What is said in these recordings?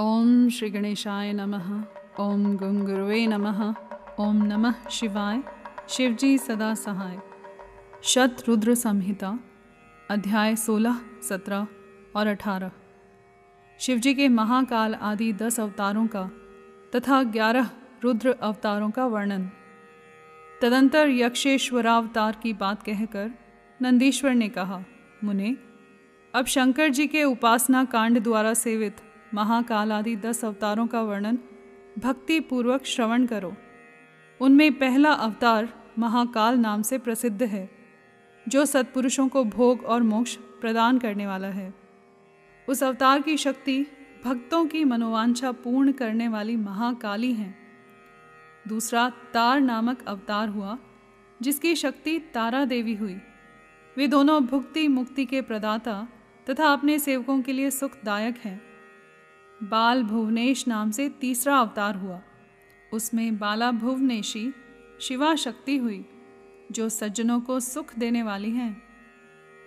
ओम श्री गणेशाय नमः। ओम गं गुरुवे नमः। ओम नमः शिवाय। शिवजी सदा सहाय। शत रुद्र संहिता अध्याय 16, 17 और 18। शिवजी के महाकाल आदि 10 अवतारों का तथा 11 रुद्र अवतारों का वर्णन। तदंतर यक्षेश्वरावतार की बात कहकर नंदीश्वर ने कहा, मुने अब शंकर जी के उपासना कांड द्वारा सेवित महाकाल आदि 10 अवतारों का वर्णन भक्तिपूर्वक श्रवण करो। उनमें पहला अवतार महाकाल नाम से प्रसिद्ध है, जो सत्पुरुषों को भोग और मोक्ष प्रदान करने वाला है। उस अवतार की शक्ति भक्तों की मनोवांछा पूर्ण करने वाली महाकाली है। दूसरा तार नामक अवतार हुआ, जिसकी शक्ति तारा देवी हुई। वे दोनों भुक्ति मुक्ति के प्रदाता तथा अपने सेवकों के लिए सुखदायक हैं। बाल भुवनेश नाम से तीसरा अवतार हुआ। उसमें बाला भुवनेशी शिवा शक्ति हुई, जो सज्जनों को सुख देने वाली हैं।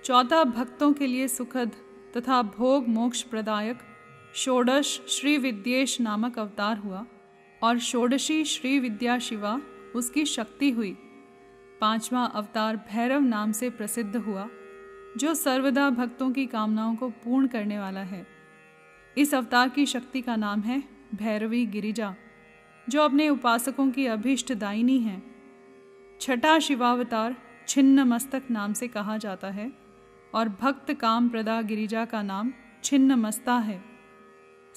चौथा भक्तों के लिए सुखद तथा भोग मोक्ष प्रदायक षोडश श्री विद्येश नामक अवतार हुआ और षोडशी श्री विद्या शिवा उसकी शक्ति हुई। पांचवा अवतार भैरव नाम से प्रसिद्ध हुआ, जो सर्वदा भक्तों की कामनाओं को पूर्ण करने वाला है। इस अवतार की शक्ति का नाम है भैरवी गिरिजा, जो अपने उपासकों की अभीष्ट दायिनी है। छठा शिवावतार छिन्नमस्तक नाम से कहा जाता है और भक्त काम प्रदा गिरिजा का नाम छिन्नमस्ता है।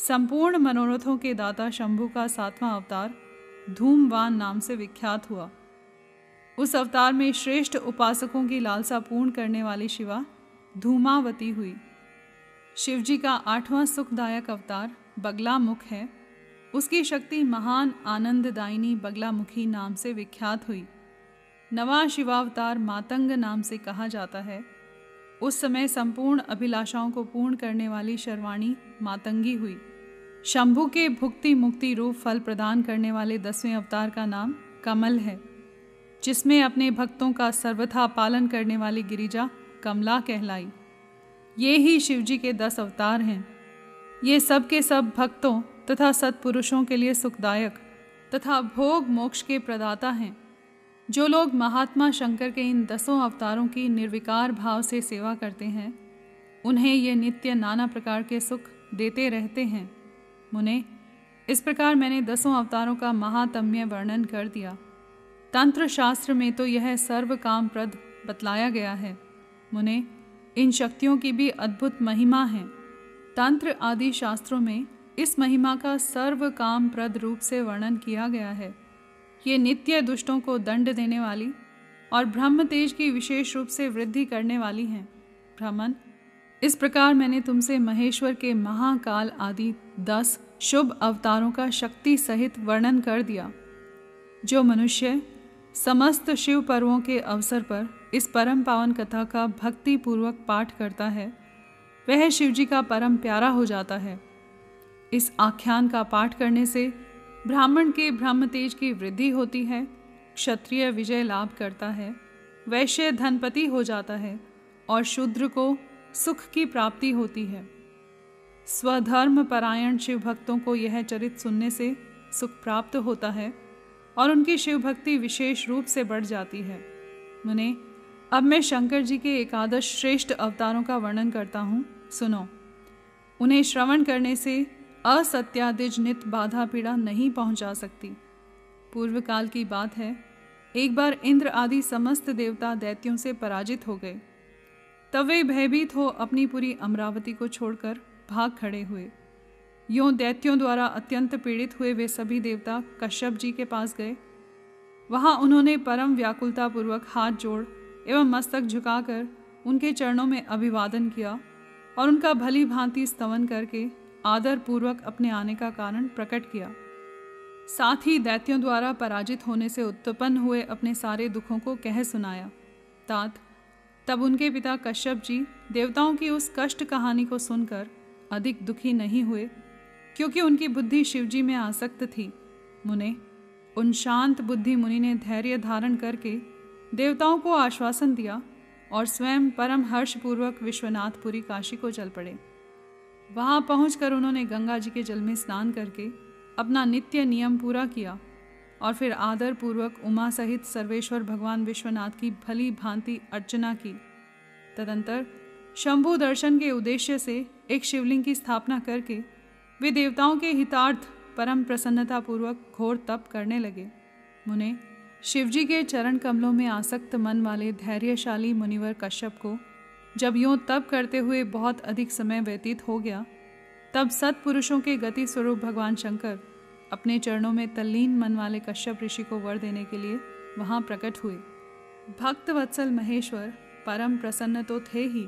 संपूर्ण मनोरथों के दाता शंभु का सातवां अवतार धूमवान नाम से विख्यात हुआ। उस अवतार में श्रेष्ठ उपासकों की लालसा पूर्ण करने वाली शिवा धूमावती हुई। शिवजी का आठवां सुखदायक अवतार बगला मुख है। उसकी शक्ति महान आनंददायिनी बगला मुखी नाम से विख्यात हुई। नवा शिवावतार मातंग नाम से कहा जाता है। उस समय संपूर्ण अभिलाषाओं को पूर्ण करने वाली शर्वाणी मातंगी हुई। शंभु के भुक्ति मुक्ति रूप फल प्रदान करने वाले 10वें अवतार का नाम कमल है, जिसमें अपने भक्तों का सर्वथा पालन करने वाली गिरिजा कमला कहलाई। ये ही शिवजी के 10 अवतार हैं। ये सब के सब भक्तों तथा सत्पुरुषों के लिए सुखदायक तथा भोग मोक्ष के प्रदाता हैं। जो लोग महात्मा शंकर के इन 10 अवतारों की निर्विकार भाव से सेवा करते हैं, उन्हें ये नित्य नाना प्रकार के सुख देते रहते हैं। मुने, इस प्रकार मैंने 10 अवतारों का महात्म्य वर्णन कर दिया। तंत्र शास्त्र में तो यह सर्व कामप्रद बतलाया गया है। मुने, इन शक्तियों की भी अद्भुत महिमा है। तंत्र आदि शास्त्रों में इस महिमा का सर्व कामप्रद रूप से वर्णन किया गया है। ये नित्य दुष्टों को दंड देने वाली और ब्रह्म तेज की विशेष रूप से वृद्धि करने वाली हैं। ब्राह्मण, इस प्रकार मैंने तुमसे महेश्वर के महाकाल आदि 10 शुभ अवतारों का शक्ति सहित वर्णन कर दिया। जो मनुष्य समस्त शिव पर्वों के अवसर पर इस परम पावन कथा का भक्तिपूर्वक पाठ करता है, वह शिवजी का परम प्यारा हो जाता है। इस आख्यान का पाठ करने से ब्राह्मण के ब्रह्म तेज की वृद्धि होती है, क्षत्रिय विजय लाभ करता है, वैश्य धनपति हो जाता है और शूद्र को सुख की प्राप्ति होती है। स्वधर्म परायण शिव भक्तों को यह चरित सुनने से सुख प्राप्त होता है और उनकी शिव भक्ति विशेष रूप से बढ़ जाती है। मुने, अब मैं शंकर जी के एकादश श्रेष्ठ अवतारों का वर्णन करता हूँ, सुनो। उन्हें श्रवण करने से असत्यादिज नित बाधा पीड़ा नहीं पहुंचा सकती। पूर्व काल की बात है, एक बार इंद्र आदि समस्त देवता दैत्यों से पराजित हो गए। तब वे भयभीत हो अपनी पूरी अमरावती को छोड़कर भाग खड़े हुए। यों दैत्यों द्वारा अत्यंत पीड़ित हुए वे सभी देवता कश्यप जी के पास गए। वहाँ उन्होंने परम व्याकुलतापूर्वक हाथ जोड़ एवं मस्तक झुकाकर उनके चरणों में अभिवादन किया और उनका भली भांति स्तवन करके आदर पूर्वक अपने आने का कारण प्रकट किया। साथ ही दैत्यों द्वारा पराजित होने से उत्पन्न हुए अपने सारे दुखों को कह सुनाया। तात, तब उनके पिता कश्यप जी देवताओं की उस कष्ट कहानी को सुनकर अधिक दुखी नहीं हुए, क्योंकि उनकी बुद्धि शिवजी में आसक्त थी। मुने, उन शांत बुद्धि मुनि ने धैर्य धारण करके देवताओं को आश्वासन दिया और स्वयं परम हर्षपूर्वक विश्वनाथपुरी काशी को चल पड़े। वहाँ पहुंचकर उन्होंने गंगा जी के जल में स्नान करके अपना नित्य नियम पूरा किया और फिर आदर पूर्वक उमा सहित सर्वेश्वर भगवान विश्वनाथ की भली भांति अर्चना की। तदंतर शंभु दर्शन के उद्देश्य से एक शिवलिंग की स्थापना करके वे देवताओं के हितार्थ परम प्रसन्नतापूर्वक घोर तप करने लगे। मुने शिवजी के चरण कमलों में आसक्त मन वाले धैर्यशाली मुनिवर कश्यप को जब यूँ तप करते हुए बहुत अधिक समय व्यतीत हो गया, तब सत्पुरुषों के गति स्वरूप भगवान शंकर अपने चरणों में तल्लीन मन वाले कश्यप ऋषि को वर देने के लिए वहाँ प्रकट हुए। भक्त वत्सल महेश्वर परम प्रसन्न तो थे ही,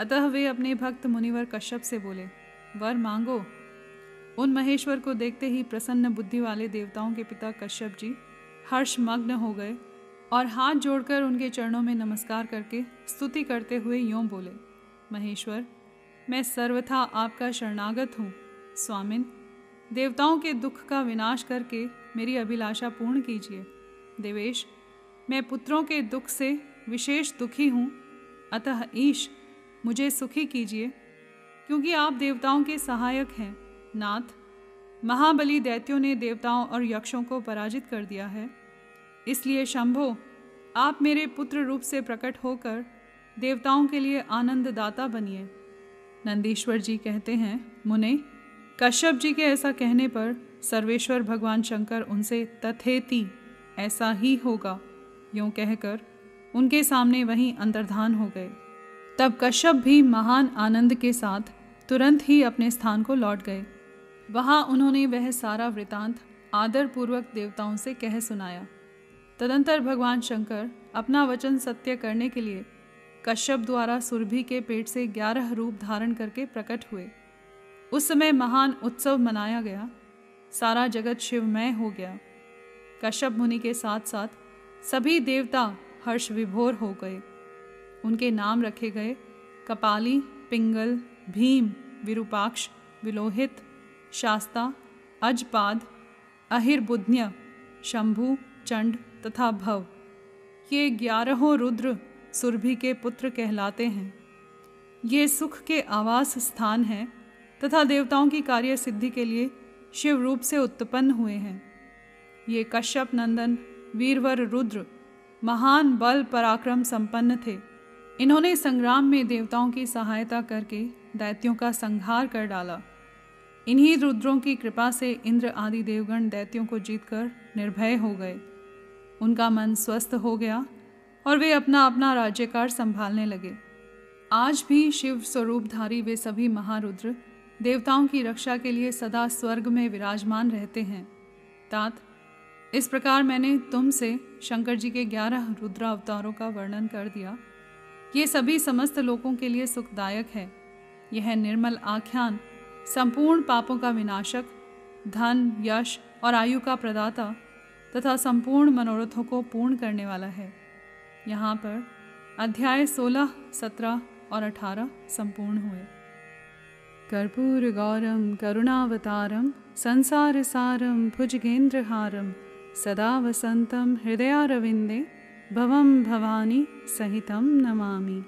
अतः वे अपने भक्त मुनिवर कश्यप से बोले, वर मांगो। उन महेश्वर को देखते ही प्रसन्न बुद्धि वाले देवताओं के पिता कश्यप जी हर्षमग्न हो गए और हाथ जोड़कर उनके चरणों में नमस्कार करके स्तुति करते हुए यों बोले, महेश्वर मैं सर्वथा आपका शरणागत हूँ। स्वामिन, देवताओं के दुख का विनाश करके मेरी अभिलाषा पूर्ण कीजिए। देवेश, मैं पुत्रों के दुख से विशेष दुखी हूँ, अतः ईश मुझे सुखी कीजिए, क्योंकि आप देवताओं के सहायक हैं। नाथ, महाबली दैत्यों ने देवताओं और यक्षों को पराजित कर दिया है, इसलिए शंभो आप मेरे पुत्र रूप से प्रकट होकर देवताओं के लिए आनंददाता बनिए। नंदीश्वर जी कहते हैं, मुने, कश्यप जी के ऐसा कहने पर सर्वेश्वर भगवान शंकर उनसे तथेति ऐसा ही होगा यूँ कहकर उनके सामने वहीं अंतर्धान हो गए। तब कश्यप भी महान आनंद के साथ तुरंत ही अपने स्थान को लौट गए। वहाँ उन्होंने वह सारा वृतांत आदरपूर्वक देवताओं से कह सुनाया। तदंतर भगवान शंकर अपना वचन सत्य करने के लिए कश्यप द्वारा सुरभि के पेट से 11 रूप धारण करके प्रकट हुए। उस समय महान उत्सव मनाया गया, सारा जगत शिवमय हो गया। कश्यप मुनि के साथ साथ सभी देवता हर्ष विभोर हो गए। उनके नाम रखे गए कपाली, पिंगल, भीम, विरूपाक्ष, विलोहित, शास्ता, अजपाद, अहिर्बुध्य, शंभु, चंड तथा भव। ये 11 रुद्र सुरभि के पुत्र कहलाते हैं। ये सुख के आवास स्थान हैं तथा देवताओं की कार्य सिद्धि के लिए शिव रूप से उत्पन्न हुए हैं। ये कश्यप नंदन वीरवर रुद्र महान बल पराक्रम संपन्न थे। इन्होंने संग्राम में देवताओं की सहायता करके दैत्यों का संहार कर डाला। इन्हीं रुद्रों की कृपा से इंद्र आदि देवगण दैत्यों को जीतकर निर्भय हो गए। उनका मन स्वस्थ हो गया और वे अपना अपना राज्यकार संभालने लगे। आज भी शिव स्वरूपधारी वे सभी महारुद्र देवताओं की रक्षा के लिए सदा स्वर्ग में विराजमान रहते हैं। तात, इस प्रकार मैंने तुमसे शंकर जी के 11 रुद्रावतारों का वर्णन कर दिया। ये सभी समस्त लोगों के लिए सुखदायक है। यह निर्मल आख्यान संपूर्ण पापों का विनाशक, धन, यश और आयु का प्रदाता तथा संपूर्ण मनोरथों को पूर्ण करने वाला है। यहाँ पर अध्याय 16, 17 और 18 संपूर्ण हुए। कर्पूर गौरम करुणावतारम संसार सारम भुजगेंद्रहारम सदा वसंतम हृदयारविंदे भवम भवानी सहितम नमामि।